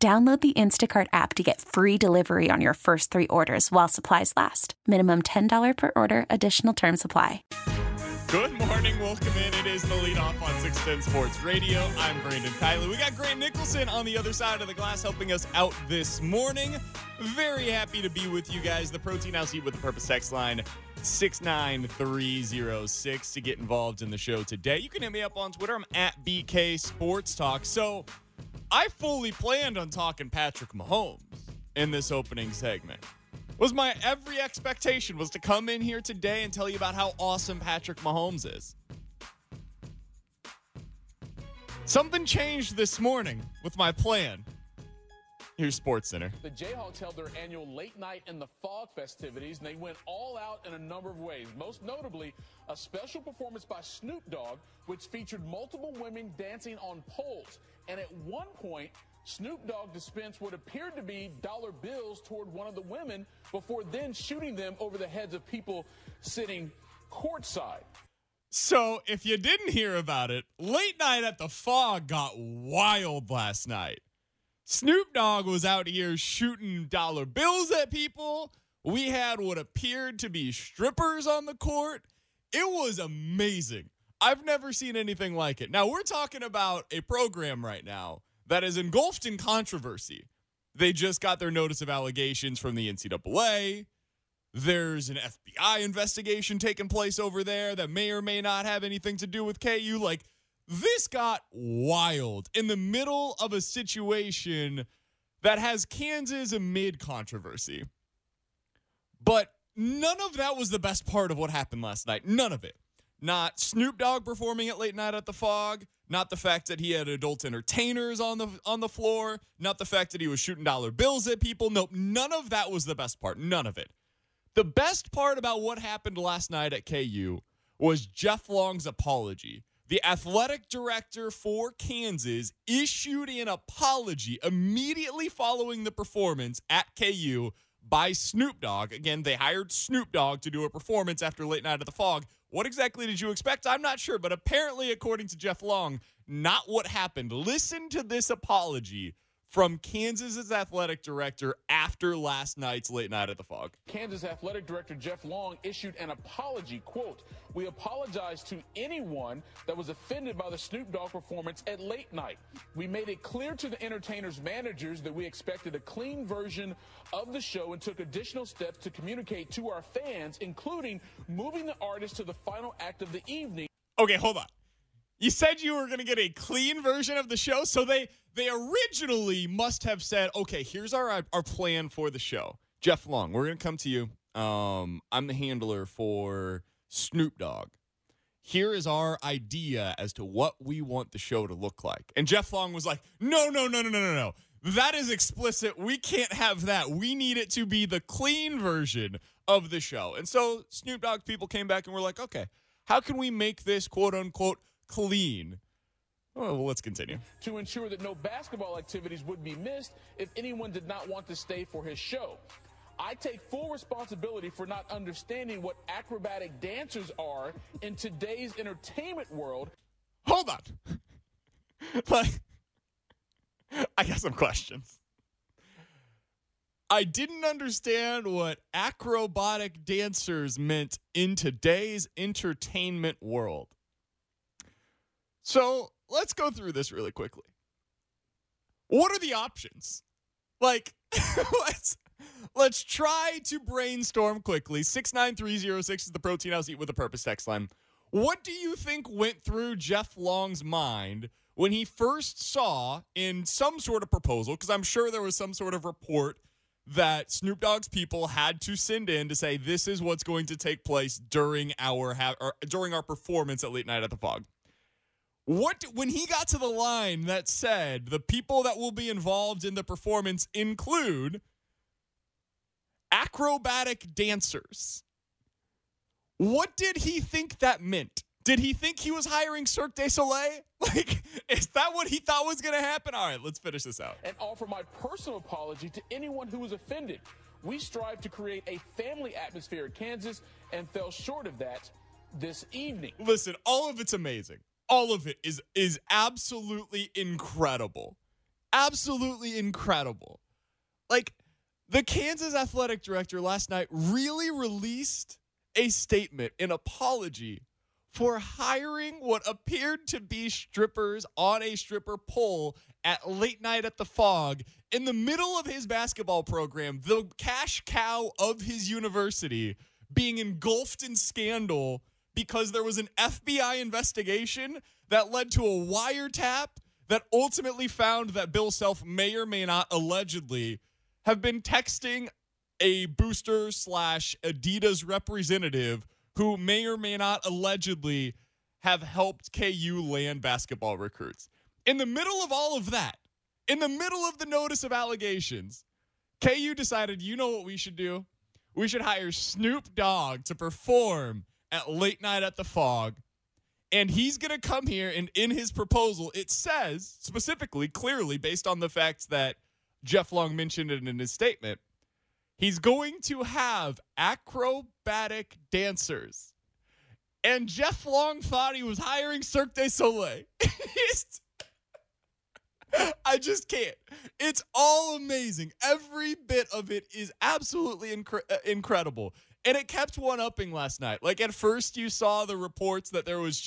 Download the Instacart app to get free delivery on your first three orders while supplies last. Minimum $10 per order. Additional terms apply. Good morning. Welcome in. It is The Leadoff on 610 Sports Radio. I'm Brandon Kiley. We got Grant Nicholson on the other side of the glass helping us out this morning. Very happy to be with you guys. The Protein House Eat with a Purpose text line 69306 to get involved in the show today. You can hit me up on Twitter. I'm at BK Sports Talk. So I fully planned on talking Patrick Mahomes in this opening segment. Was my every expectation was to come in here today and tell you about how awesome Patrick Mahomes is. Something changed this morning with my plan. Here's SportsCenter. The Jayhawks held their annual Late Night in the Phog festivities, and they went all out in a number of ways. Most notably, a special performance by Snoop Dogg, which featured multiple women dancing on poles. And at one point, Snoop Dogg dispensed what appeared to be dollar bills toward one of the women before then shooting them over the heads of people sitting courtside. So if you didn't hear about it, Late Night at the Phog got wild last night. Snoop Dogg was out here shooting dollar bills at people. We had what appeared to be strippers on the court. It was amazing. I've never seen anything like it. Now, we're talking about a program right now that is engulfed in controversy. They just got their notice of allegations from the NCAA. There's an FBI investigation taking place over there that may or may not have anything to do with KU. Like, this got wild in the middle of a situation that has Kansas amid controversy. But none of that was the best part of what happened last night. None of it. Not Snoop Dogg performing at Late Night at the Phog. Not the fact that he had adult entertainers on the floor. Not the fact that he was shooting dollar bills at people. Nope, none of that was the best part. None of it. The best part about what happened last night at KU was Jeff Long's apology. The athletic director for Kansas issued an apology immediately following the performance at KU by Snoop Dogg. Again, they hired Snoop Dogg to do a performance after Late Night at the Phog. What exactly did you expect? I'm not sure, but apparently, according to Jeff Long, not what happened. Listen to this apology from Kansas's athletic director after last night's Late Night at the Phog. Kansas athletic director Jeff Long issued an apology, quote, "We apologize to anyone that was offended by the Snoop Dogg performance at late night. We made it clear to the entertainers' managers that we expected a clean version of the show and took additional steps to communicate to our fans, including moving the artist to the final act of the evening." Okay, hold on. You said you were going to get a clean version of the show, so they originally must have said, okay, here's our plan for the show. Jeff Long, we're going to come to you. I'm the handler for Snoop Dogg. Here is our idea as to what we want the show to look like. And Jeff Long was like, no. That is explicit. We can't have that. We need it to be the clean version of the show. And so Snoop Dogg's people came back and were like, okay, how can we make this quote-unquote clean? Oh, well, let's continue. "To ensure that no basketball activities would be missed if anyone did not want to stay for his show. I take full responsibility for not understanding what acrobatic dancers are in today's entertainment world." Hold on. Like, I got some questions. I didn't understand what acrobatic dancers meant in today's entertainment world. So let's go through this really quickly. What are the options? Like, let's try to brainstorm quickly. 69306 is the Protein House Eat with a Purpose text line. What do you think went through Jeff Long's mind when he first saw in some sort of proposal, because I'm sure there was some sort of report that Snoop Dogg's people had to send in to say this is what's going to take place during our performance at Late Night at the Phog. What, when he got to the line that said the people that will be involved in the performance include acrobatic dancers, what did he think that meant? Did he think he was hiring Cirque du Soleil? Like, is that what he thought was going to happen? All right, let's finish this out. And offer my personal apology to anyone who was offended. We strive to create a family atmosphere in Kansas and fell short of that this evening. Listen, all of it's amazing. All of it is absolutely incredible. Absolutely incredible. Like, the Kansas athletic director last night really released a statement, an apology for hiring what appeared to be strippers on a stripper pole at Late Night at the Phog in the middle of his basketball program, the cash cow of his university, being engulfed in scandal because there was an FBI investigation that led to a wiretap that ultimately found that Bill Self may or may not allegedly have been texting a booster / Adidas representative who may or may not allegedly have helped KU land basketball recruits. In the middle of all of that, in the middle of the notice of allegations, KU decided, you know what we should do? We should hire Snoop Dogg to perform at Late Night at the Phog. And he's going to come here, and in his proposal, it says specifically, clearly, based on the facts that Jeff Long mentioned it in his statement, he's going to have acrobatic dancers. And Jeff Long thought he was hiring Cirque du Soleil. I just can't. It's all amazing. Every bit of it is absolutely incredible. And it kept one-upping last night. Like, at first you saw the reports that there was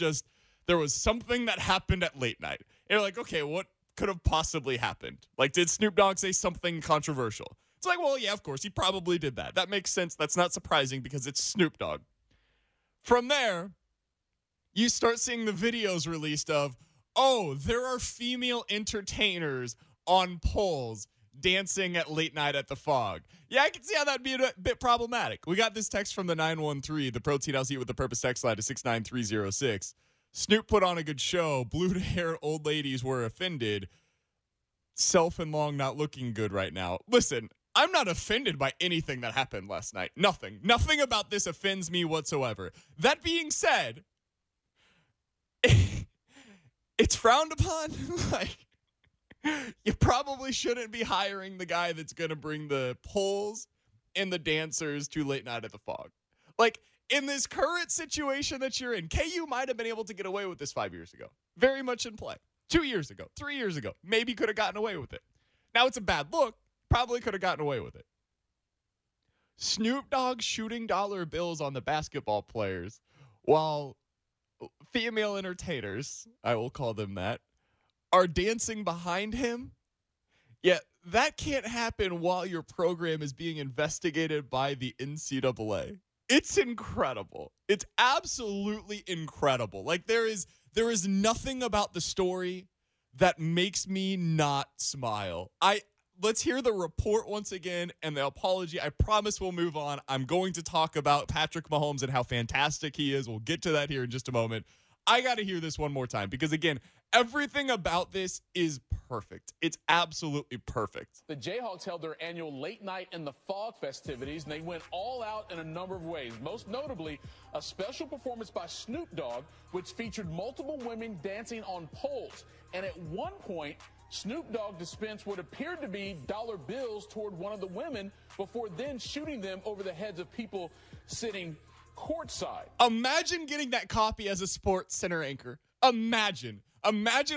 something that happened at Late Night. And you're like, okay, what could have possibly happened? Like, did Snoop Dogg say something controversial? It's like, well, yeah, of course, he probably did that. That makes sense. That's not surprising because it's Snoop Dogg. From there, you start seeing the videos released of, oh, there are female entertainers on poles dancing at Late Night at the Phog. Yeah, I can see how that'd be a bit problematic. We got this text from the 913, the Protein House Eat with the Purpose text line to 69306. Snoop put on a good show. Blue-haired old ladies were offended. Self and Long not looking good right now. Listen, I'm not offended by anything that happened last night. Nothing. Nothing about this offends me whatsoever. That being said, it's frowned upon. Like, you probably shouldn't be hiring the guy that's going to bring the poles and the dancers to Late Night at the Phog. Like, in this current situation that you're in, KU might have been able to get away with this 5 years ago. Very much in play. 2 years ago, 3 years ago, maybe could have gotten away with it. Now it's a bad look. Probably could have gotten away with it. Snoop Dogg shooting dollar bills on the basketball players while female entertainers, I will call them that, are dancing behind him. Yeah, that can't happen while your program is being investigated by the NCAA. It's incredible. It's absolutely incredible. Like, there is nothing about the story that makes me not smile. Let's hear the report once again and the apology. I promise we'll move on. I'm going to talk about Patrick Mahomes and how fantastic he is. We'll get to that here in just a moment. I got to hear this one more time because, again, everything about this is perfect. It's absolutely perfect. The Jayhawks held their annual Late Night in the Phog festivities, and they went all out in a number of ways, most notably a special performance by Snoop Dogg, which featured multiple women dancing on poles. And at one point, Snoop Dogg dispensed what appeared to be dollar bills toward one of the women before then shooting them over the heads of people sitting courtside. Imagine getting that copy as a Sports Center anchor. Imagine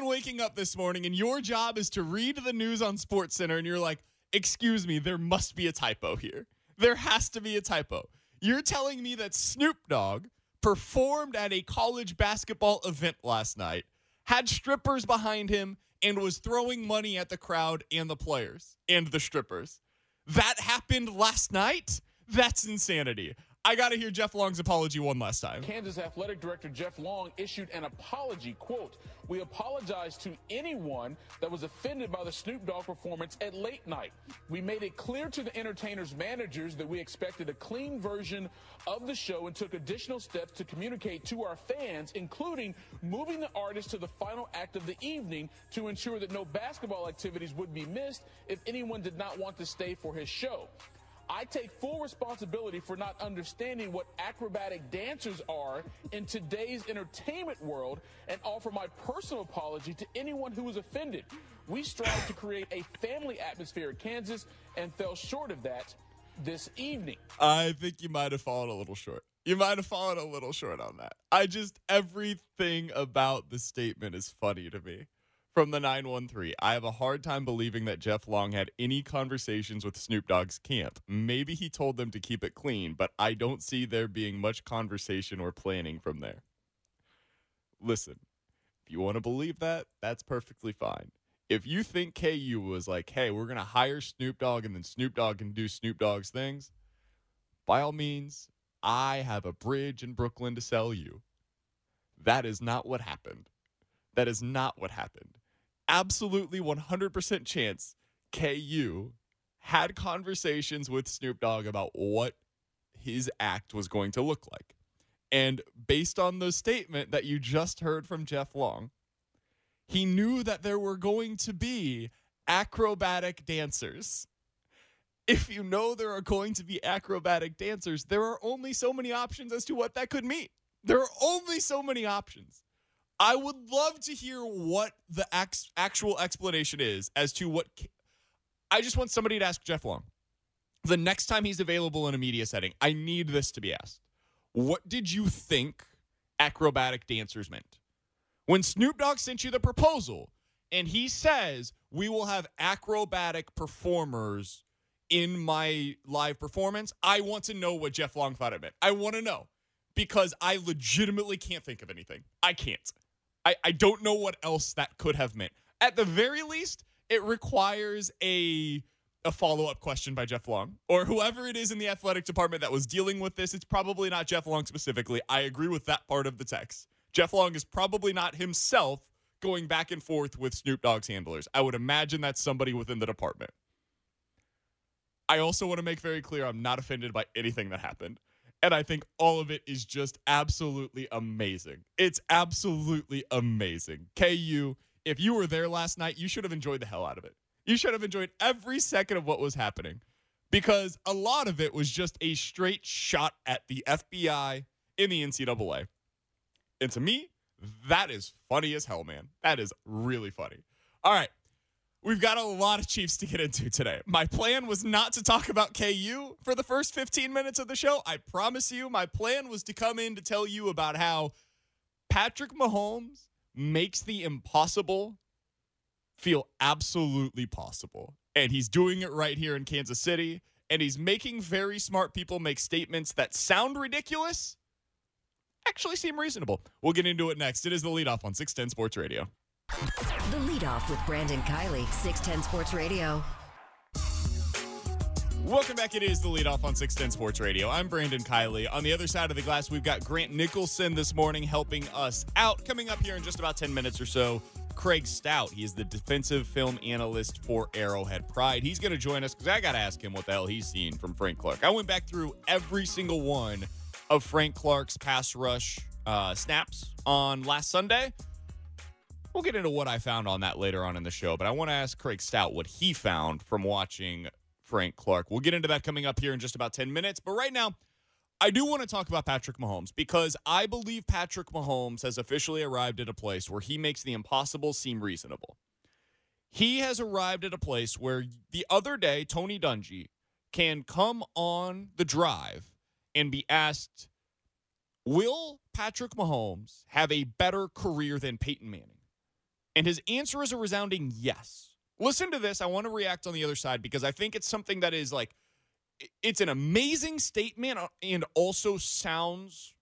waking up this morning and your job is to read the news on SportsCenter and you're like, excuse me, there must be a typo here. There has to be a typo. You're telling me that Snoop Dogg performed at a college basketball event last night, had strippers behind him, and was throwing money at the crowd and the players and the strippers. That happened last night? That's insanity. I got to hear Jeff Long's apology one last time. Kansas Athletic Director Jeff Long issued an apology, quote, "We apologize to anyone that was offended by the Snoop Dogg performance at Late Night. We made it clear to the entertainers' managers that we expected a clean version of the show and took additional steps to communicate to our fans, including moving the artist to the final act of the evening to ensure that no basketball activities would be missed if anyone did not want to stay for his show. I take full responsibility for not understanding what acrobatic dancers are in today's entertainment world and offer my personal apology to anyone who was offended. We strive to create a family atmosphere at Kansas and fell short of that this evening." I think you might have fallen a little short. You might have fallen a little short on that. Everything about the statement is funny to me. From the 913, I have a hard time believing that Jeff Long had any conversations with Snoop Dogg's camp. Maybe he told them to keep it clean, but I don't see there being much conversation or planning from there. Listen, if you want to believe that, that's perfectly fine. If you think KU was like, hey, we're going to hire Snoop Dogg and then Snoop Dogg can do Snoop Dogg's things, by all means, I have a bridge in Brooklyn to sell you. That is not what happened. That is not what happened. Absolutely 100% chance KU had conversations with Snoop Dogg about what his act was going to look like. And based on the statement that you just heard from Jeff Long, he knew that there were going to be acrobatic dancers. If you know there are going to be acrobatic dancers, there are only so many options as to what that could mean. There are only so many options. I would love to hear what the actual explanation is as to what... I just want somebody to ask Jeff Long. The next time he's available in a media setting, I need this to be asked. What did you think acrobatic dancers meant? When Snoop Dogg sent you the proposal and he says, we will have acrobatic performers in my live performance, I want to know what Jeff Long thought it meant. I want to know because I legitimately can't think of anything. I can't. I don't know what else that could have meant. At the very least, it requires a follow-up question by Jeff Long or whoever it is in the athletic department that was dealing with this. It's probably not Jeff Long specifically. I agree with that part of the text. Jeff Long is probably not himself going back and forth with Snoop Dogg's handlers. I would imagine that's somebody within the department. I also want to make very clear I'm not offended by anything that happened. And I think all of it is just absolutely amazing. It's absolutely amazing. KU, if you were there last night, you should have enjoyed the hell out of it. You should have enjoyed every second of what was happening because a lot of it was just a straight shot at the FBI in the NCAA. And to me, that is funny as hell, man. That is really funny. All right. We've got a lot of Chiefs to get into today. My plan was not to talk about KU for the first 15 minutes of the show. I promise you, my plan was to come in to tell you about how Patrick Mahomes makes the impossible feel absolutely possible. And he's doing it right here in Kansas City. And he's making very smart people make statements that sound ridiculous, actually seem reasonable. We'll get into it next. It is The Leadoff on 610 Sports Radio. The Leadoff with Brandon Kiley, 610 Sports Radio. Welcome back. It is The Leadoff on 610 Sports Radio. I'm Brandon Kiley. On the other side of the glass, we've got Grant Nicholson this morning helping us out. Coming up here in just about 10 minutes or so, Craig Stout. He is the defensive film analyst for Arrowhead Pride. He's going to join us because I got to ask him what the hell he's seen from Frank Clark. I went back through every single one of Frank Clark's pass rush snaps on last Sunday. We'll get into what I found on that later on in the show, but I want to ask Craig Stout what he found from watching Frank Clark. We'll get into that coming up here in just about 10 minutes, but right now, I do want to talk about Patrick Mahomes because I believe Patrick Mahomes has officially arrived at a place where he makes the impossible seem reasonable. He has arrived at a place where the other day, Tony Dungy can come on the drive and be asked, will Patrick Mahomes have a better career than Peyton Manning? And his answer is a resounding yes. Listen to this. I want to react on the other side because I think it's something that is like, it's an amazing statement and also sounds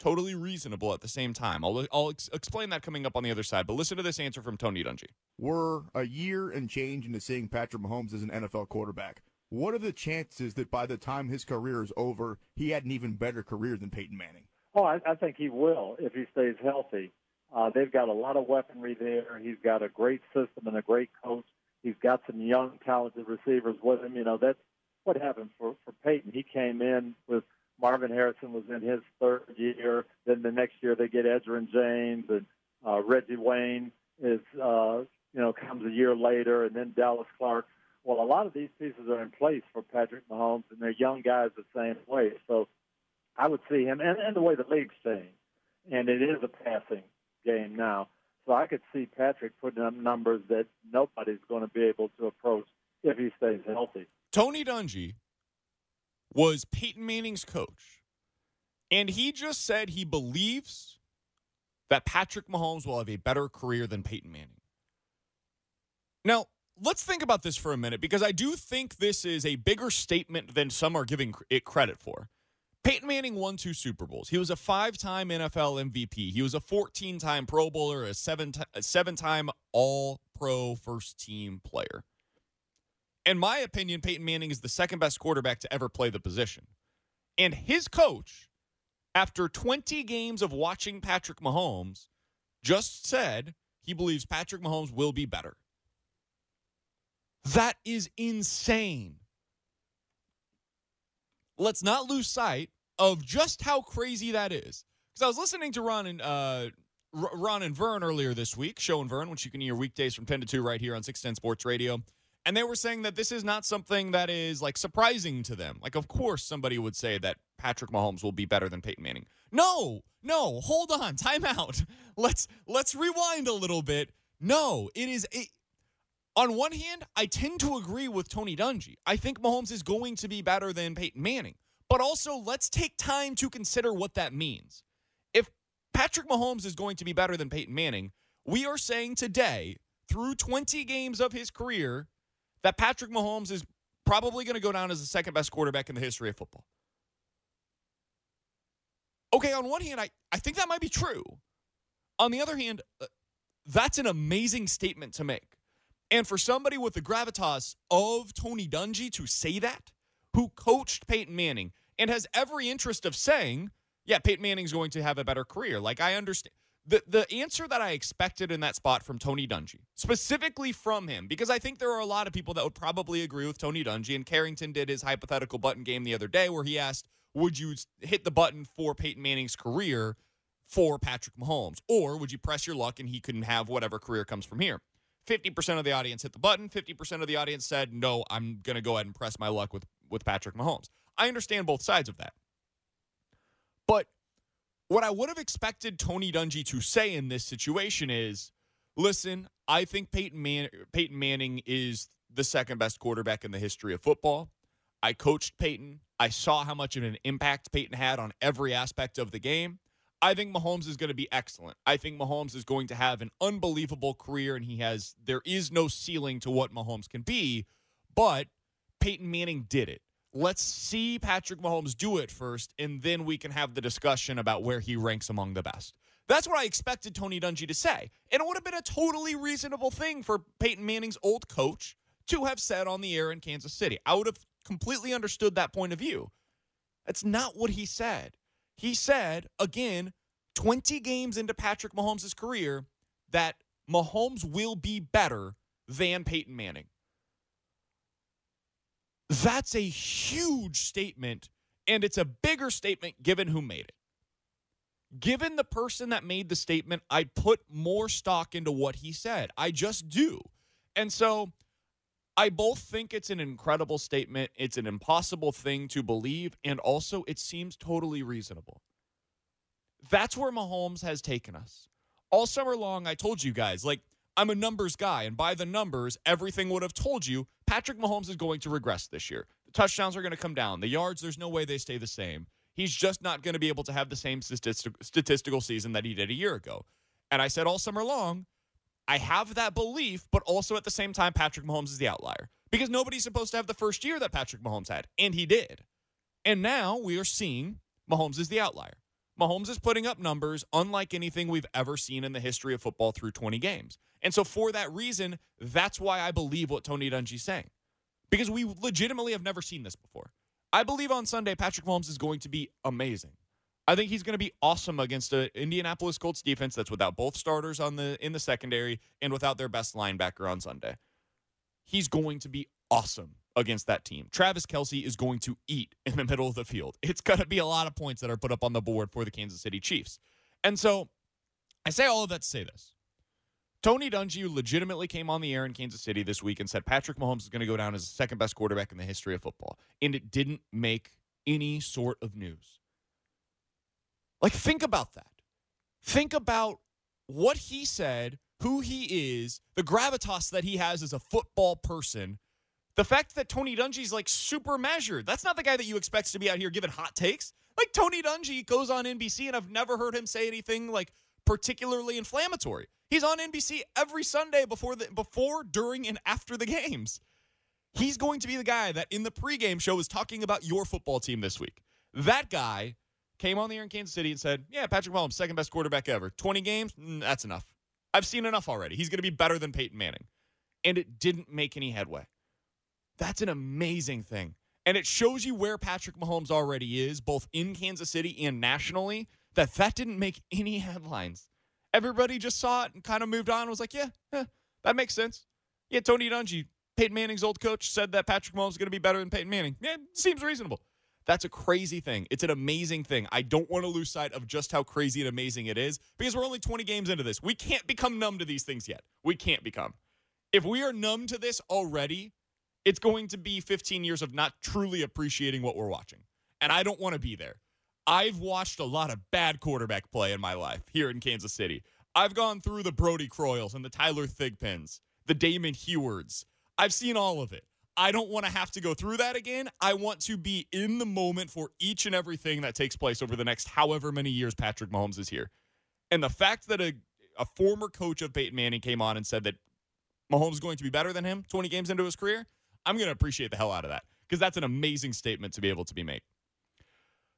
totally reasonable at the same time. I'll explain that coming up on the other side, but listen to this answer from Tony Dungy. We're a year and change into seeing Patrick Mahomes as an NFL quarterback. what are the chances that by the time his career is over, he had an even better career than Peyton Manning? Oh, I think he will if he stays healthy. They've got a lot of weaponry there. He's got a great system and a great coach. He's got some young, talented receivers with him. You know, that's what happened for Peyton. He came in with Marvin Harrison was in his third year. Then the next year they get Edgerrin James, and Reggie Wayne is comes a year later, and then Dallas Clark. Well, a lot of these pieces are in place for Patrick Mahomes, and they're young guys the same way. So I would see him, and the way the league's changed, and it is a passing game now. So I could see Patrick putting up numbers that nobody's going to be able to approach if he stays healthy. Tony Dungy was Peyton Manning's coach, and he just said he believes that Patrick Mahomes will have a better career than Peyton Manning. Now, let's think about this for a minute, because I do think this is a bigger statement than some are giving it credit for. Peyton Manning won 2 Super Bowls. He was a 5-time NFL MVP. He was a 14-time Pro Bowler, a 7-time All-Pro first-team player. In my opinion, Peyton Manning is the second-best quarterback to ever play the position. And his coach, after 20 games of watching Patrick Mahomes, just said he believes Patrick Mahomes will be better. That is insane. Let's not lose sight of just how crazy that is. Because I was listening to Ron and Vern earlier this week, Show and Vern, which you can hear weekdays from 10 to 2 right here on 610 Sports Radio. And they were saying that this is not something that is, like, surprising to them. Like, of course somebody would say that Patrick Mahomes will be better than Peyton Manning. No, hold on. Time out. Let's rewind a little bit. No, it is... On one hand, I tend to agree with Tony Dungy. I think Mahomes is going to be better than Peyton Manning. But also, let's take time to consider what that means. If Patrick Mahomes is going to be better than Peyton Manning, we are saying today, through 20 games of his career, that Patrick Mahomes is probably going to go down as the second-best quarterback in the history of football. Okay, on one hand, I think that might be true. On the other hand, that's an amazing statement to make. And for somebody with the gravitas of Tony Dungy to say that, who coached Peyton Manning and has every interest of saying, yeah, Peyton Manning's going to have a better career. Like, I understand. The answer that I expected in that spot from Tony Dungy, specifically from him, because I think there are a lot of people that would probably agree with Tony Dungy, and Carrington did his hypothetical button game the other day where he asked, would you hit the button for Peyton Manning's career for Patrick Mahomes? Or would you press your luck and he couldn't have whatever career comes from here? 50% of the audience hit the button. 50% of the audience said, no, I'm going to go ahead and press my luck with Patrick Mahomes. I understand both sides of that. But what I would have expected Tony Dungy to say in this situation is, listen, I think Peyton Manning is the second best quarterback in the history of football. I coached Peyton. I saw how much of an impact Peyton had on every aspect of the game. I think Mahomes is going to be excellent. I think Mahomes is going to have an unbelievable career, and there is no ceiling to what Mahomes can be, but Peyton Manning did it. Let's see Patrick Mahomes do it first, and then we can have the discussion about where he ranks among the best. That's what I expected Tony Dungy to say, and it would have been a totally reasonable thing for Peyton Manning's old coach to have said on the air in Kansas City. I would have completely understood that point of view. That's not what he said. He said, again, 20 games into Patrick Mahomes' career, that Mahomes will be better than Peyton Manning. That's a huge statement, and it's a bigger statement given who made it. Given the person that made the statement, I put more stock into what he said. I just do. And so I both think it's an incredible statement, it's an impossible thing to believe, and also it seems totally reasonable. That's where Mahomes has taken us. All summer long, I told you guys, like, I'm a numbers guy, and by the numbers, everything would have told you Patrick Mahomes is going to regress this year. The touchdowns are going to come down. The yards, there's no way they stay the same. He's just not going to be able to have the same statistical season that he did a year ago. And I said all summer long, I have that belief, but also at the same time, Patrick Mahomes is the outlier. Because nobody's supposed to have the first year that Patrick Mahomes had, and he did. And now we are seeing Mahomes is the outlier. Mahomes is putting up numbers unlike anything we've ever seen in the history of football through 20 games. And so for that reason, that's why I believe what Tony Dungy's saying. because we legitimately have never seen this before. I believe on Sunday, Patrick Mahomes is going to be amazing. I think he's going to be awesome against an Indianapolis Colts defense that's without both starters in the secondary and without their best linebacker on Sunday. He's going to be awesome against that team. Travis Kelce is going to eat in the middle of the field. It's going to be a lot of points that are put up on the board for the Kansas City Chiefs. And so I say all of that to say this. Tony Dungy legitimately came on the air in Kansas City this week and said Patrick Mahomes is going to go down as the second-best quarterback in the history of football. And it didn't make any sort of news. Like, think about that. Think about what he said, who he is, the gravitas that he has as a football person. The fact that Tony Dungy's, like, super measured. That's not the guy that you expect to be out here giving hot takes. Like, Tony Dungy goes on NBC, and I've never heard him say anything, like, particularly inflammatory. He's on NBC every Sunday before, during, and after the games. He's going to be the guy that in the pregame show is talking about your football team this week. That guy came on the air in Kansas City and said, yeah, Patrick Mahomes, second-best quarterback ever. 20 games? That's enough. I've seen enough already. He's going to be better than Peyton Manning. And it didn't make any headway. That's an amazing thing. And it shows you where Patrick Mahomes already is, both in Kansas City and nationally, that didn't make any headlines. Everybody just saw it and kind of moved on and was like, yeah, that makes sense. Yeah, Tony Dungy, Peyton Manning's old coach, said that Patrick Mahomes is going to be better than Peyton Manning. Yeah, seems reasonable. That's a crazy thing. It's an amazing thing. I don't want to lose sight of just how crazy and amazing it is because we're only 20 games into this. We can't become numb to these things yet. We can't become. If we are numb to this already, it's going to be 15 years of not truly appreciating what we're watching. And I don't want to be there. I've watched a lot of bad quarterback play in my life here in Kansas City. I've gone through the Brody Croyles and the Tyler Thigpens, the Damon Hewards. I've seen all of it. I don't want to have to go through that again. I want to be in the moment for each and everything that takes place over the next however many years Patrick Mahomes is here. And the fact that a former coach of Peyton Manning came on and said that Mahomes is going to be better than him 20 games into his career, I'm going to appreciate the hell out of that because that's an amazing statement to be able to be made.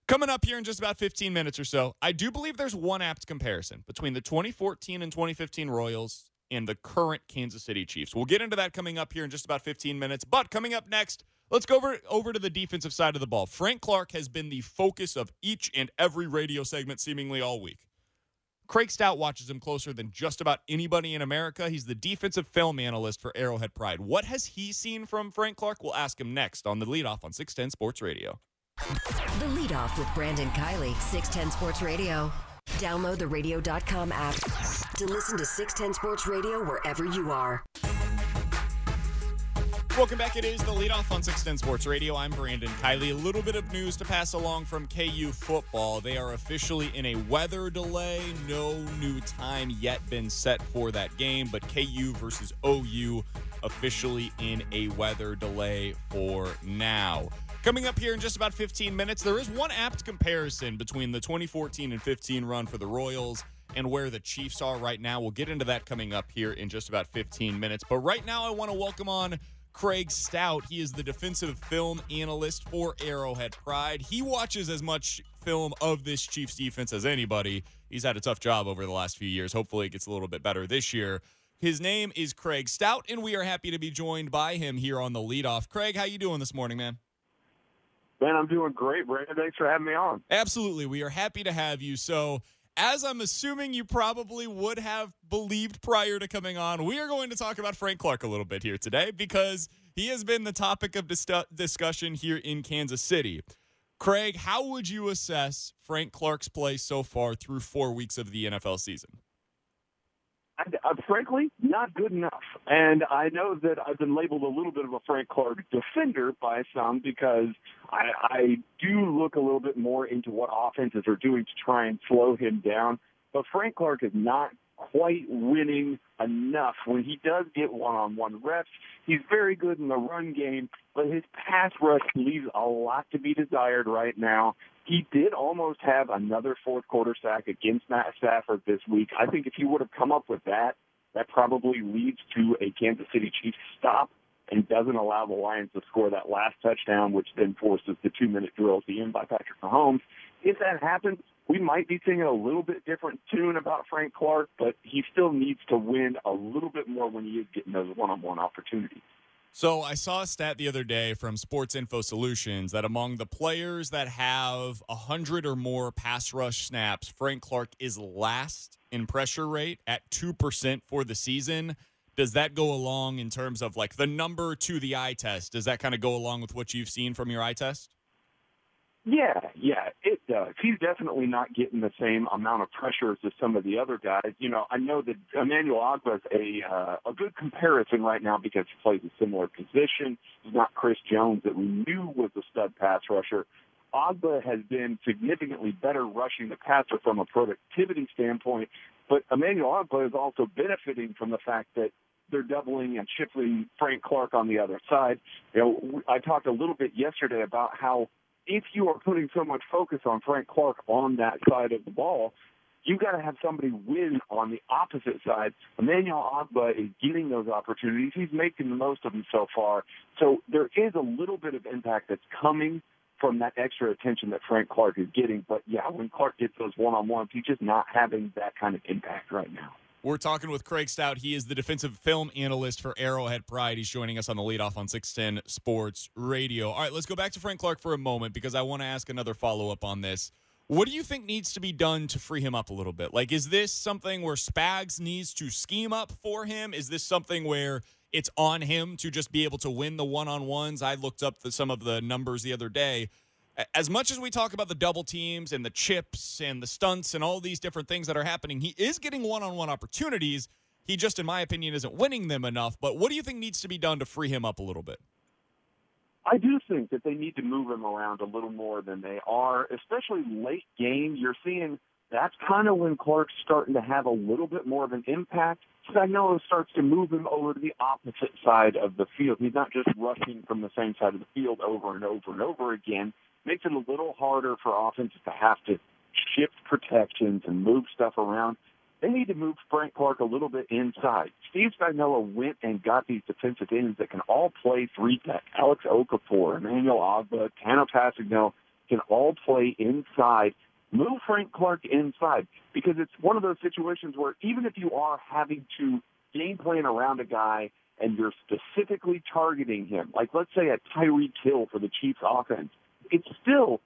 Coming up here in just about 15 minutes or so, I do believe there's one apt comparison between the 2014 and 2015 Royals and the current Kansas City Chiefs. We'll get into that coming up here in just about 15 minutes. But coming up next, let's go over to the defensive side of the ball. Frank Clark has been the focus of each and every radio segment seemingly all week. Craig Stout watches him closer than just about anybody in America. He's the defensive film analyst for Arrowhead Pride. What has he seen from Frank Clark? We'll ask him next on The Leadoff on 610 Sports Radio. The Leadoff with Brandon Kiley, 610 Sports Radio. Download the radio.com app to listen to 610 Sports Radio wherever you are. Welcome back. It is The Leadoff on 610 Sports Radio. I'm Brandon Kiley. A little bit of news to pass along from KU football. They are officially in a weather delay. No new time yet been set for that game, but KU versus OU officially in a weather delay for now. Coming up here in just about 15 minutes, there is one apt comparison between the 2014 and 15 run for the Royals and where the Chiefs are right now. We'll get into that coming up here in just about 15 minutes. But right now, I want to welcome on Craig Stout. He is the defensive film analyst for Arrowhead Pride. He watches as much film of this Chiefs defense as anybody. He's had a tough job over the last few years. Hopefully it gets a little bit better this year. His name is Craig Stout, and we are happy to be joined by him here on The Leadoff. Craig, how you doing this morning, man? Man, I'm doing great, Brandon. Thanks for having me on. Absolutely. We are happy to have you. So, as I'm assuming you probably would have believed prior to coming on, we are going to talk about Frank Clark a little bit here today because he has been the topic of discussion here in Kansas City. Craig, how would you assess Frank Clark's play so far through 4 weeks of the NFL season? Frankly, not good enough. And I know that I've been labeled a little bit of a Frank Clark defender by some because I do look a little bit more into what offenses are doing to try and slow him down. But Frank Clark is not quite winning enough. When he does get one-on-one reps, he's very good in the run game, but his pass rush leaves a lot to be desired right now. He did almost have another fourth-quarter sack against Matt Stafford this week. I think if he would have come up with that, that probably leads to a Kansas City Chiefs stop and doesn't allow the Lions to score that last touchdown, which then forces the two-minute drill at the end by Patrick Mahomes. If that happens, we might be singing a little bit different tune about Frank Clark, but he still needs to win a little bit more when he is getting those one-on-one opportunities. So I saw a stat the other day from Sports Info Solutions that among the players that have 100 or more pass rush snaps, Frank Clark is last in pressure rate at 2% for the season. Does that go along in terms of like the number to the eye test? Does that kind of go along with what you've seen from your eye test? Yeah, it does. He's definitely not getting the same amount of pressures as some of the other guys. You know, I know that Emmanuel Ogbah is a good comparison right now because he plays a similar position. He's not Chris Jones that we knew was a stud pass rusher. Ogbah has been significantly better rushing the passer from a productivity standpoint, but Emmanuel Ogbah is also benefiting from the fact that they're doubling and shifting Frank Clark on the other side. You know, I talked a little bit yesterday about how if you are putting so much focus on Frank Clark on that side of the ball, you've got to have somebody win on the opposite side. Emmanuel Ogbah is getting those opportunities. He's making the most of them so far. So there is a little bit of impact that's coming from that extra attention that Frank Clark is getting. But, yeah, when Clark gets those one-on-ones, he's just not having that kind of impact right now. We're talking with Craig Stout. He is the defensive film analyst for Arrowhead Pride. He's joining us on the leadoff on 610 Sports Radio. All right, let's go back to Frank Clark for a moment because I want to ask another follow-up on this. What do you think needs to be done to free him up a little bit? Like, is this something where Spags needs to scheme up for him? Is this something where it's on him to just be able to win the one-on-ones? I looked up some of the numbers the other day. As much as we talk about the double teams and the chips and the stunts and all these different things that are happening, he is getting one-on-one opportunities. He just, in my opinion, isn't winning them enough. But what do you think needs to be done to free him up a little bit? I do think that they need to move him around a little more than they are, especially late game. You're seeing that's kind of when Clark's starting to have a little bit more of an impact. Spagnuolo starts to move him over to the opposite side of the field. He's not just rushing from the same side of the field over and over and over again. Makes it a little harder for offenses to have to shift protections and move stuff around. They need to move Frank Clark a little bit inside. Steve Spagnuolo went and got these defensive ends that can all play three-tech. Alex Okafor, Emmanuel Ogbah, Tano Passigno can all play inside. Move Frank Clark inside because it's one of those situations where even if you are having to game plan around a guy and you're specifically targeting him, like let's say a Tyreek Hill for the Chiefs offense, it still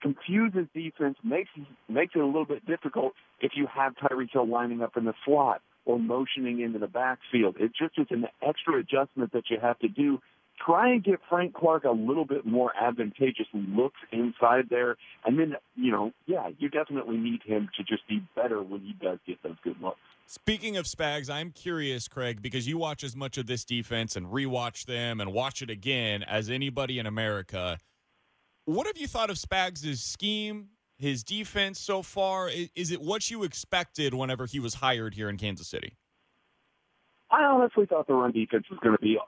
confuses defense, makes it a little bit difficult if you have Tyreek Hill lining up in the slot or motioning into the backfield. It just is an extra adjustment that you have to do. Try and get Frank Clark a little bit more advantageous looks inside there. And then, you definitely need him to just be better when he does get those good looks. Speaking of Spags, I'm curious, Craig, because you watch as much of this defense and rewatch them and watch it again as anybody in America. What have you thought of Spags' scheme, his defense so far? Is it what you expected whenever he was hired here in Kansas City? I honestly thought the run defense was going to be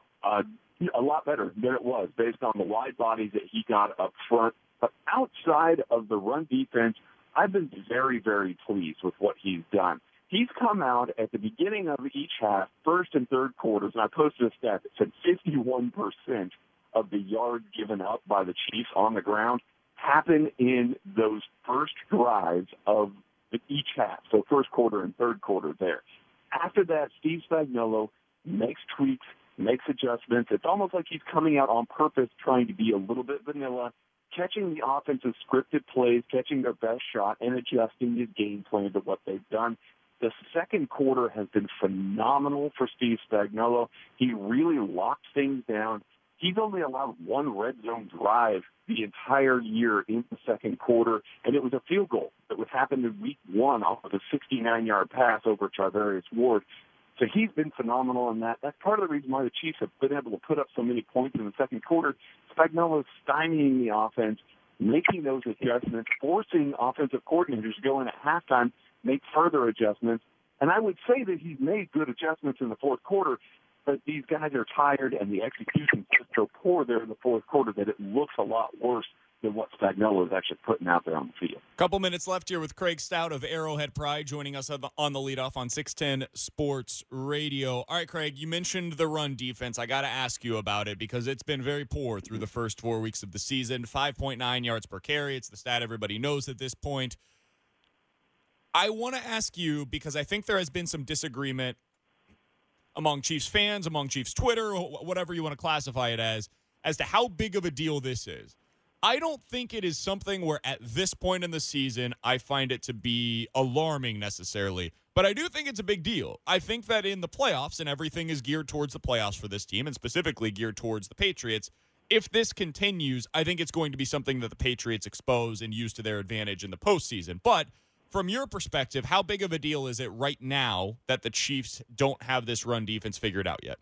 a lot better than it was based on the wide bodies that he got up front. But outside of the run defense, I've been very, very pleased with what he's done. He's come out at the beginning of each half, first and third quarters, and I posted a stat that said 51% of the yard given up by the Chiefs on the ground happen in those first drives of each half, so first quarter and third quarter there. After that, Steve Spagnuolo makes tweaks, makes adjustments. It's almost like he's coming out on purpose trying to be a little bit vanilla, catching the offensive scripted plays, catching their best shot, and adjusting his game plan to what they've done. The second quarter has been phenomenal for Steve Spagnuolo. He really locked things down. He's only allowed one red zone drive the entire year in the second quarter, and it was a field goal that would happen in week one off of a 69-yard pass over Charvarius Ward. So he's been phenomenal in that. That's part of the reason why the Chiefs have been able to put up so many points in the second quarter. Spagnuolo's stymieing the offense, making those adjustments, forcing offensive coordinators to go in at halftime, make further adjustments. And I would say that he's made good adjustments in the fourth quarter, but these guys are tired, and the execution's just so poor there in the fourth quarter that it looks a lot worse than what Spagnuolo is actually putting out there on the field. Couple minutes left here with Craig Stout of Arrowhead Pride joining us on the leadoff on 610 Sports Radio. All right, Craig, you mentioned the run defense. I got to ask you about it because it's been very poor through the first 4 weeks of the season. 5.9 yards per carry. It's the stat everybody knows at this point. I want to ask you because I think there has been some disagreement among Chiefs fans, among Chiefs Twitter, whatever you want to classify it as to how big of a deal this is. I don't think it is something where at this point in the season I find it to be alarming necessarily, but I do think it's a big deal. I think that in the playoffs, and everything is geared towards the playoffs for this team, and specifically geared towards the Patriots, if this continues, I think it's going to be something that the Patriots expose and use to their advantage in the postseason. But from your perspective, how big of a deal is it right now that the Chiefs don't have this run defense figured out yet?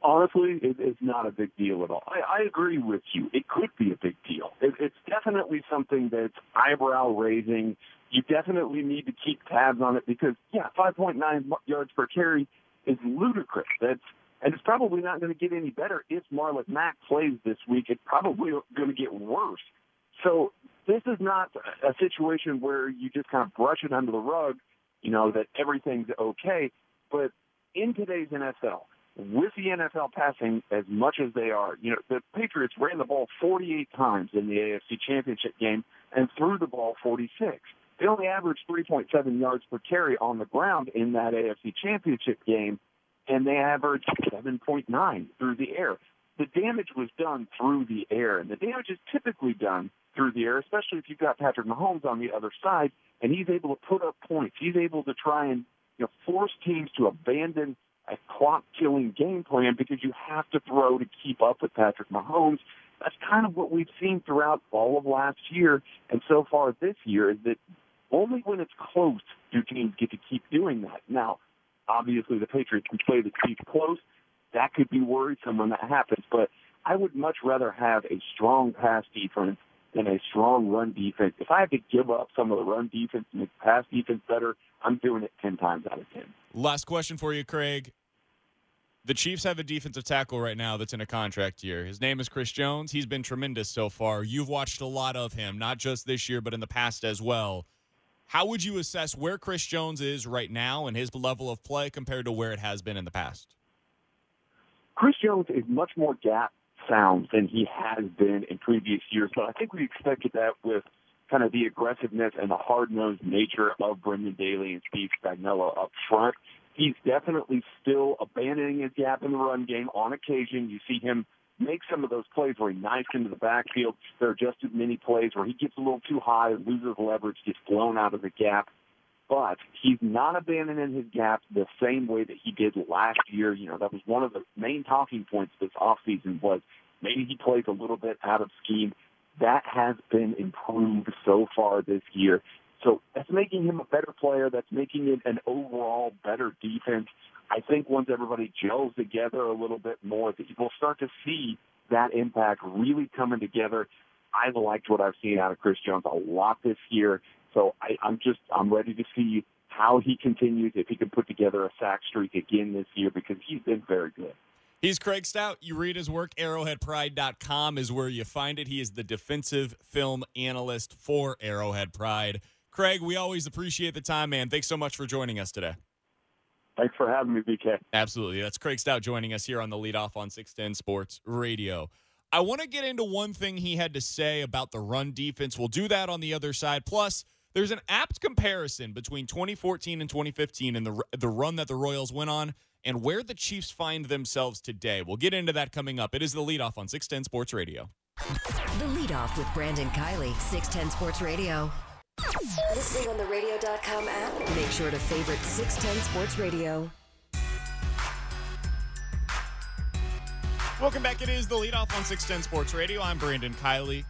Honestly, it's not a big deal at all. I agree with you. It could be a big deal. It's definitely something that's eyebrow-raising. You definitely need to keep tabs on it because, 5.9 yards per carry is ludicrous. And it's probably not going to get any better if Marlon Mack plays this week. It's probably going to get worse. So this is not a situation where you just kind of brush it under the rug, that everything's okay. But in today's NFL, with the NFL passing as much as they are, the Patriots ran the ball 48 times in the AFC Championship game and threw the ball 46. They only averaged 3.7 yards per carry on the ground in that AFC Championship game, and they averaged 7.9 through the air. The damage was done through the air, and the damage is typically done through the air, especially if you've got Patrick Mahomes on the other side, and he's able to put up points. He's able to try and force teams to abandon a clock-killing game plan because you have to throw to keep up with Patrick Mahomes. That's kind of what we've seen throughout all of last year and so far this year, is that only when it's close do teams get to keep doing that. Now, obviously the Patriots can play the Chiefs close. That could be worrisome when that happens, but I would much rather have a strong pass defense than a strong run defense. If I have to give up some of the run defense and make pass defense better, I'm doing it 10 times out of 10. Last question for you, Craig. The Chiefs have a defensive tackle right now that's in a contract year. His name is Chris Jones. He's been tremendous so far. You've watched a lot of him, not just this year, but in the past as well. How would you assess where Chris Jones is right now and his level of play compared to where it has been in the past? Chris Jones is much more gap sound than he has been in previous years, but I think we expected that with kind of the aggressiveness and the hard-nosed nature of Brendan Daly and Steve Spagnuolo up front. He's definitely still abandoning his gap in the run game on occasion. You see him make some of those plays where he knifes into the backfield. There are just as many plays where he gets a little too high, loses leverage, gets blown out of the gap. But he's not abandoning his gap the same way that he did last year. That was one of the main talking points this offseason was maybe he plays a little bit out of scheme. That has been improved so far this year. So that's making him a better player. That's making it an overall better defense. I think once everybody gels together a little bit more, we'll start to see that impact really coming together. I've liked what I've seen out of Chris Jones a lot this year. So I'm ready to see how he continues, if he can put together a sack streak again this year, because he's been very good. He's Craig Stout. You read his work. Arrowheadpride.com is where you find it. He is the defensive film analyst for Arrowhead Pride. Craig, we always appreciate the time, man. Thanks so much for joining us today. Thanks for having me, BK. Absolutely. That's Craig Stout joining us here on The Leadoff on 610 Sports Radio. I want to get into one thing he had to say about the run defense. We'll do that on the other side. Plus, there's an apt comparison between 2014 and 2015 and the run that the Royals went on and where the Chiefs find themselves today. We'll get into that coming up. It is The Leadoff on 610 Sports Radio. The Leadoff with Brandon Kiley, 610 Sports Radio. Listening on the radio.com app. Make sure to favorite 610 Sports Radio. Welcome back. It is The Leadoff on 610 Sports Radio. I'm Brandon Kiley.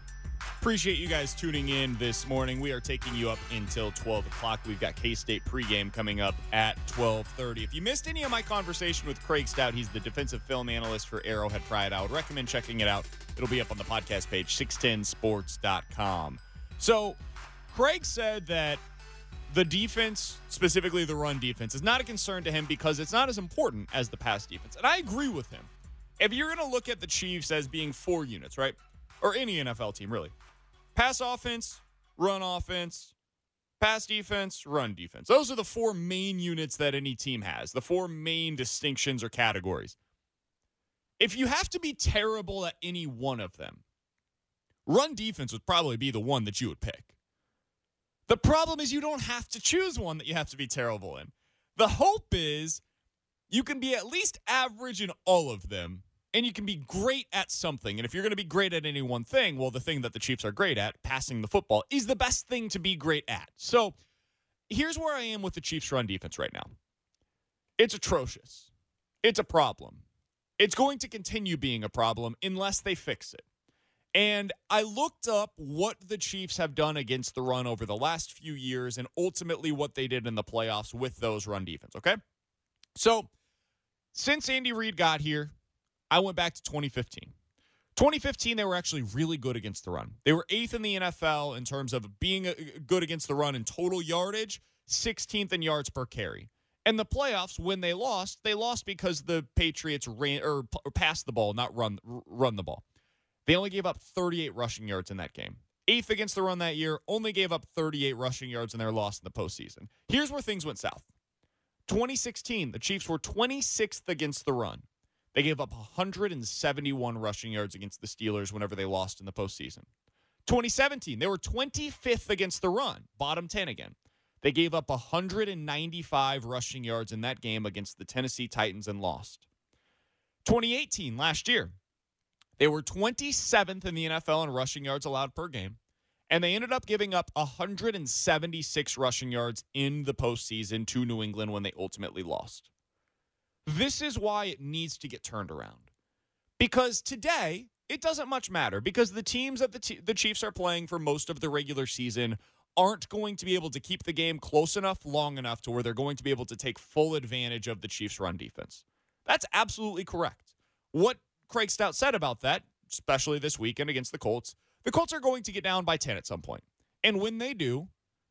Appreciate you guys tuning in this morning. We are taking you up until 12 o'clock. We've got K-State pregame coming up at 12:30. If you missed any of my conversation with Craig Stout, he's the defensive film analyst for Arrowhead Pride. I would recommend checking it out. It'll be up on the podcast page, 610sports.com. So Craig said that the defense, specifically the run defense, is not a concern to him because it's not as important as the pass defense. And I agree with him. If you're going to look at the Chiefs as being four units, right, or any NFL team, really, pass offense, pass defense, run defense. Those are the four main units that any team has, the four main distinctions or categories. If you have to be terrible at any one of them, run defense would probably be the one that you would pick. The problem is you don't have to choose one that you have to be terrible in. The hope is you can be at least average in all of them, and you can be great at something. And if you're going to be great at any one thing, well, the thing that the Chiefs are great at, passing the football, is the best thing to be great at. So here's where I am with the Chiefs' run defense right now. It's atrocious. It's a problem. It's going to continue being a problem unless they fix it. And I looked up what the Chiefs have done against the run over the last few years and ultimately what they did in the playoffs with those run defense, okay? So, since Andy Reid got here, I went back to 2015. 2015, they were actually really good against the run. They were 8th in the NFL in terms of being good against the run in total yardage, 16th in yards per carry. And the playoffs, when they lost because the Patriots ran or passed the ball, not run the ball. They only gave up 38 rushing yards in that game. 8th against the run that year, only gave up 38 rushing yards in their loss in the postseason. Here's where things went south. 2016, the Chiefs were 26th against the run. They gave up 171 rushing yards against the Steelers whenever they lost in the postseason. 2017, they were 25th against the run, bottom 10 again. They gave up 195 rushing yards in that game against the Tennessee Titans and lost. 2018, last year, they were 27th in the NFL in rushing yards allowed per game, and they ended up giving up 176 rushing yards in the postseason to New England when they ultimately lost. This is why it needs to get turned around. Because today, it doesn't much matter, because the teams that the Chiefs are playing for most of the regular season aren't going to be able to keep the game close enough, long enough to where they're going to be able to take full advantage of the Chiefs' run defense. That's absolutely correct. What Craig Stout said about that, especially this weekend against the Colts are going to get down by 10 at some point. And when they do,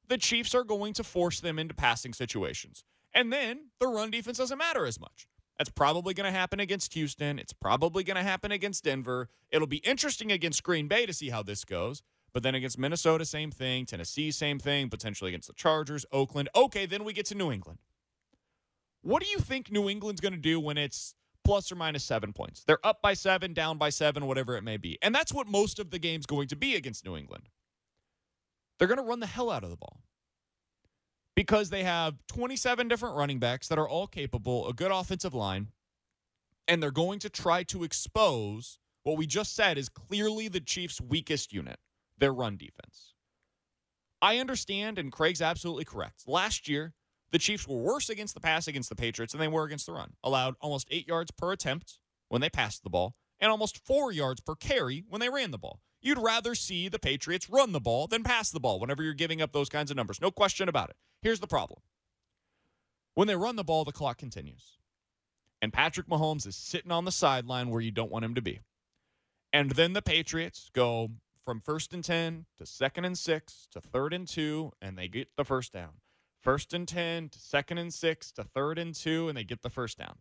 the Chiefs are going to force them into passing situations. And then the run defense doesn't matter as much. That's probably going to happen against Houston. It's probably going to happen against Denver. It'll be interesting against Green Bay to see how this goes. But then against Minnesota, same thing. Tennessee, same thing. Potentially against the Chargers, Oakland. Okay, then we get to New England. What do you think New England's going to do when it's plus or minus 7 points? They're up by 7, down by 7, whatever it may be. And that's what most of the game's going to be against New England. They're going to run the hell out of the ball because they have 27 different running backs that are all capable, a good offensive line, and they're going to try to expose what we just said is clearly the Chiefs' weakest unit, their run defense. I understand, and Craig's absolutely correct. Last year, the Chiefs were worse against the pass against the Patriots than they were against the run. Allowed almost 8 yards per attempt when they passed the ball and almost 4 yards per carry when they ran the ball. You'd rather see the Patriots run the ball than pass the ball whenever you're giving up those kinds of numbers. No question about it. Here's the problem. When they run the ball, the clock continues. And Patrick Mahomes is sitting on the sideline where you don't want him to be. And then the Patriots go from 1st and 10 to 2nd and 6 to 3rd and 2, and they get the first down. 1st and 10 to 2nd and 6 to 3rd and 2, and they get the first down.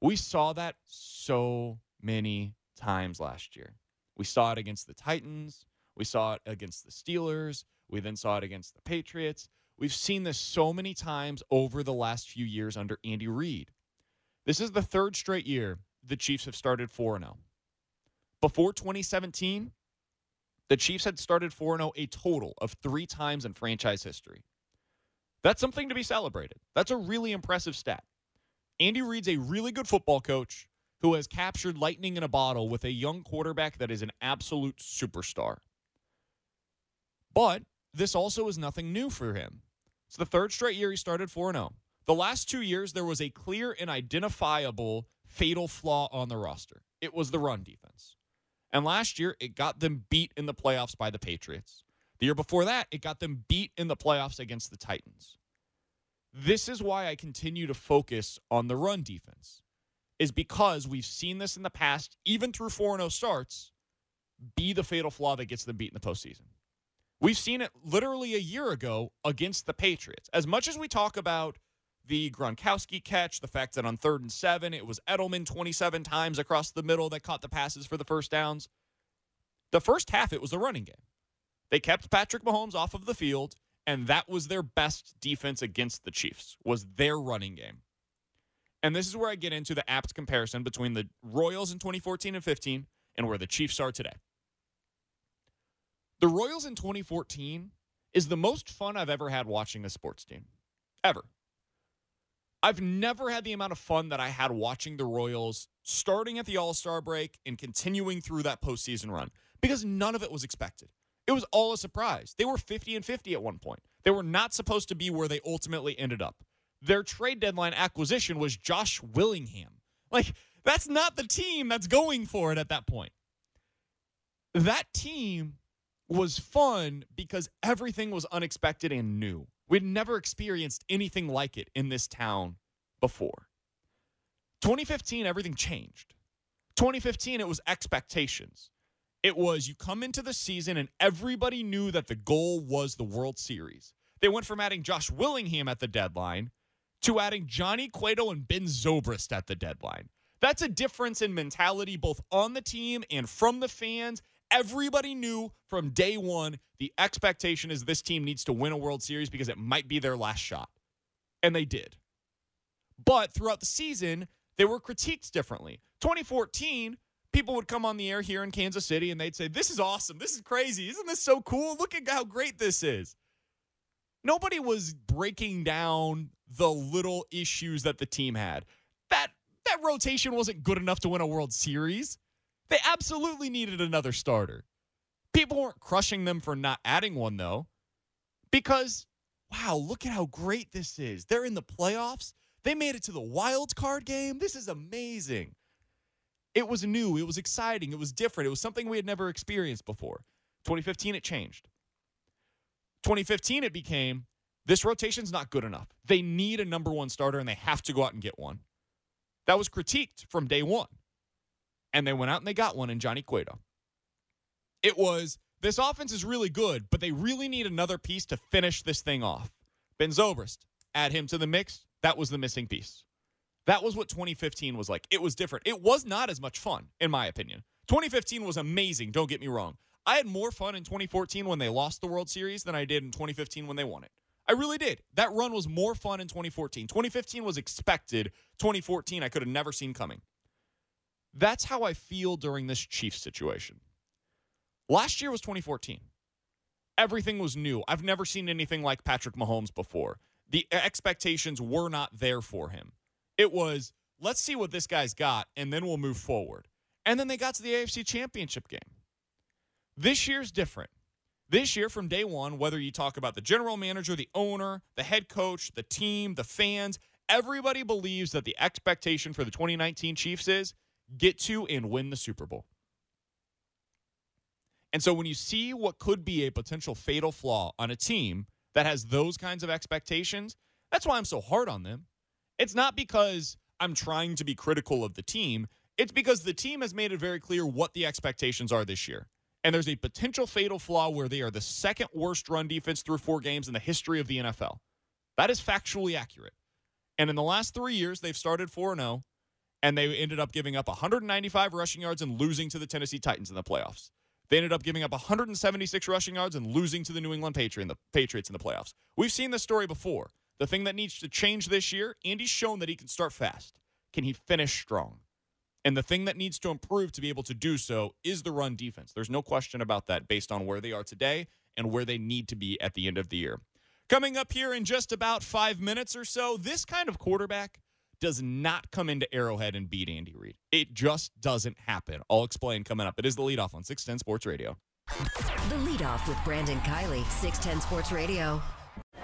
We saw that so many times last year. We saw it against the Titans. We saw it against the Steelers. We then saw it against the Patriots. We've seen this so many times over the last few years under Andy Reid. This is the third straight year the Chiefs have started 4-0. Before 2017, the Chiefs had started 4-0 a total of 3 times in franchise history. That's something to be celebrated. That's a really impressive stat. Andy Reid's a really good football coach who has captured lightning in a bottle with a young quarterback that is an absolute superstar. But this also is nothing new for him. It's the third straight year he started 4-0. The last 2 years, there was a clear and identifiable fatal flaw on the roster. It was the run defense. And last year, it got them beat in the playoffs by the Patriots. The year before that, it got them beat in the playoffs against the Titans. This is why I continue to focus on the run defense, is because we've seen this in the past, even through 4-0 starts, be the fatal flaw that gets them beat in the postseason. We've seen it literally a year ago against the Patriots. As much as we talk about the Gronkowski catch, the fact that on 3rd and 7, it was Edelman 27 times across the middle that caught the passes for the first downs, the first half it was the running game. They kept Patrick Mahomes off of the field, and that was their best defense against the Chiefs, was their running game. And this is where I get into the apt comparison between the Royals in 2014 and 15 and where the Chiefs are today. The Royals in 2014 is the most fun I've ever had watching a sports team, ever. I've never had the amount of fun that I had watching the Royals starting at the All-Star break and continuing through that postseason run, because none of it was expected. It was all a surprise. They were 50-50 at one point. They were not supposed to be where they ultimately ended up. Their trade deadline acquisition was Josh Willingham. Like, that's not the team that's going for it at that point. That team was fun because everything was unexpected and new. We'd never experienced anything like it in this town before. 2015, everything changed. 2015, it was expectations. It was you come into the season and everybody knew that the goal was the World Series. They went from adding Josh Willingham at the deadline to adding Johnny Cueto and Ben Zobrist at the deadline. That's a difference in mentality both on the team and from the fans. Everybody knew from day one the expectation is this team needs to win a World Series because it might be their last shot. And they did. But throughout the season, they were critiqued differently. 2014, people would come on the air here in Kansas City and they'd say, this is awesome. This is crazy. Isn't this so cool? Look at how great this is. Nobody was breaking down the little issues that the team had. That rotation wasn't good enough to win a World Series. They absolutely needed another starter. People weren't crushing them for not adding one, though, because, wow, look at how great this is. They're in the playoffs. They made it to the wild card game. This is amazing. It was new. It was exciting. It was different. It was something we had never experienced before. 2015, it changed. 2015, it became, this rotation's not good enough. They need a number one starter, and they have to go out and get one. That was critiqued from day one. And they went out and they got one in Johnny Cueto. It was, this offense is really good, but they really need another piece to finish this thing off. Ben Zobrist, add him to the mix. That was the missing piece. That was what 2015 was like. It was different. It was not as much fun, in my opinion. 2015 was amazing, don't get me wrong. I had more fun in 2014 when they lost the World Series than I did in 2015 when they won it. I really did. That run was more fun in 2014. 2015 was expected. 2014, I could have never seen coming. That's how I feel during this Chiefs situation. Last year was 2014. Everything was new. I've never seen anything like Patrick Mahomes before. The expectations were not there for him. It was, let's see what this guy's got, and then we'll move forward. And then they got to the AFC Championship game. This year's different. This year, from day one, whether you talk about the general manager, the owner, the head coach, the team, the fans, everybody believes that the expectation for the 2019 Chiefs is get to and win the Super Bowl. And so when you see what could be a potential fatal flaw on a team that has those kinds of expectations, that's why I'm so hard on them. It's not because I'm trying to be critical of the team. It's because the team has made it very clear what the expectations are this year. And there's a potential fatal flaw where they are the second worst run defense through four games in the history of the NFL. That is factually accurate. And in the last 3 years, they've started 4-0, and they ended up giving up 195 rushing yards and losing to the Tennessee Titans in the playoffs. They ended up giving up 176 rushing yards and losing to the New England Patriots in the playoffs. We've seen this story before. The thing that needs to change this year, Andy's shown that he can start fast. Can he finish strong? And the thing that needs to improve to be able to do so is the run defense. There's no question about that based on where they are today and where they need to be at the end of the year. Coming up here in just about 5 minutes or so, this kind of quarterback does not come into Arrowhead and beat Andy Reid. It just doesn't happen. I'll explain coming up. It is The Leadoff on 610 Sports Radio. The Leadoff with Brandon Kiley, 610 Sports Radio.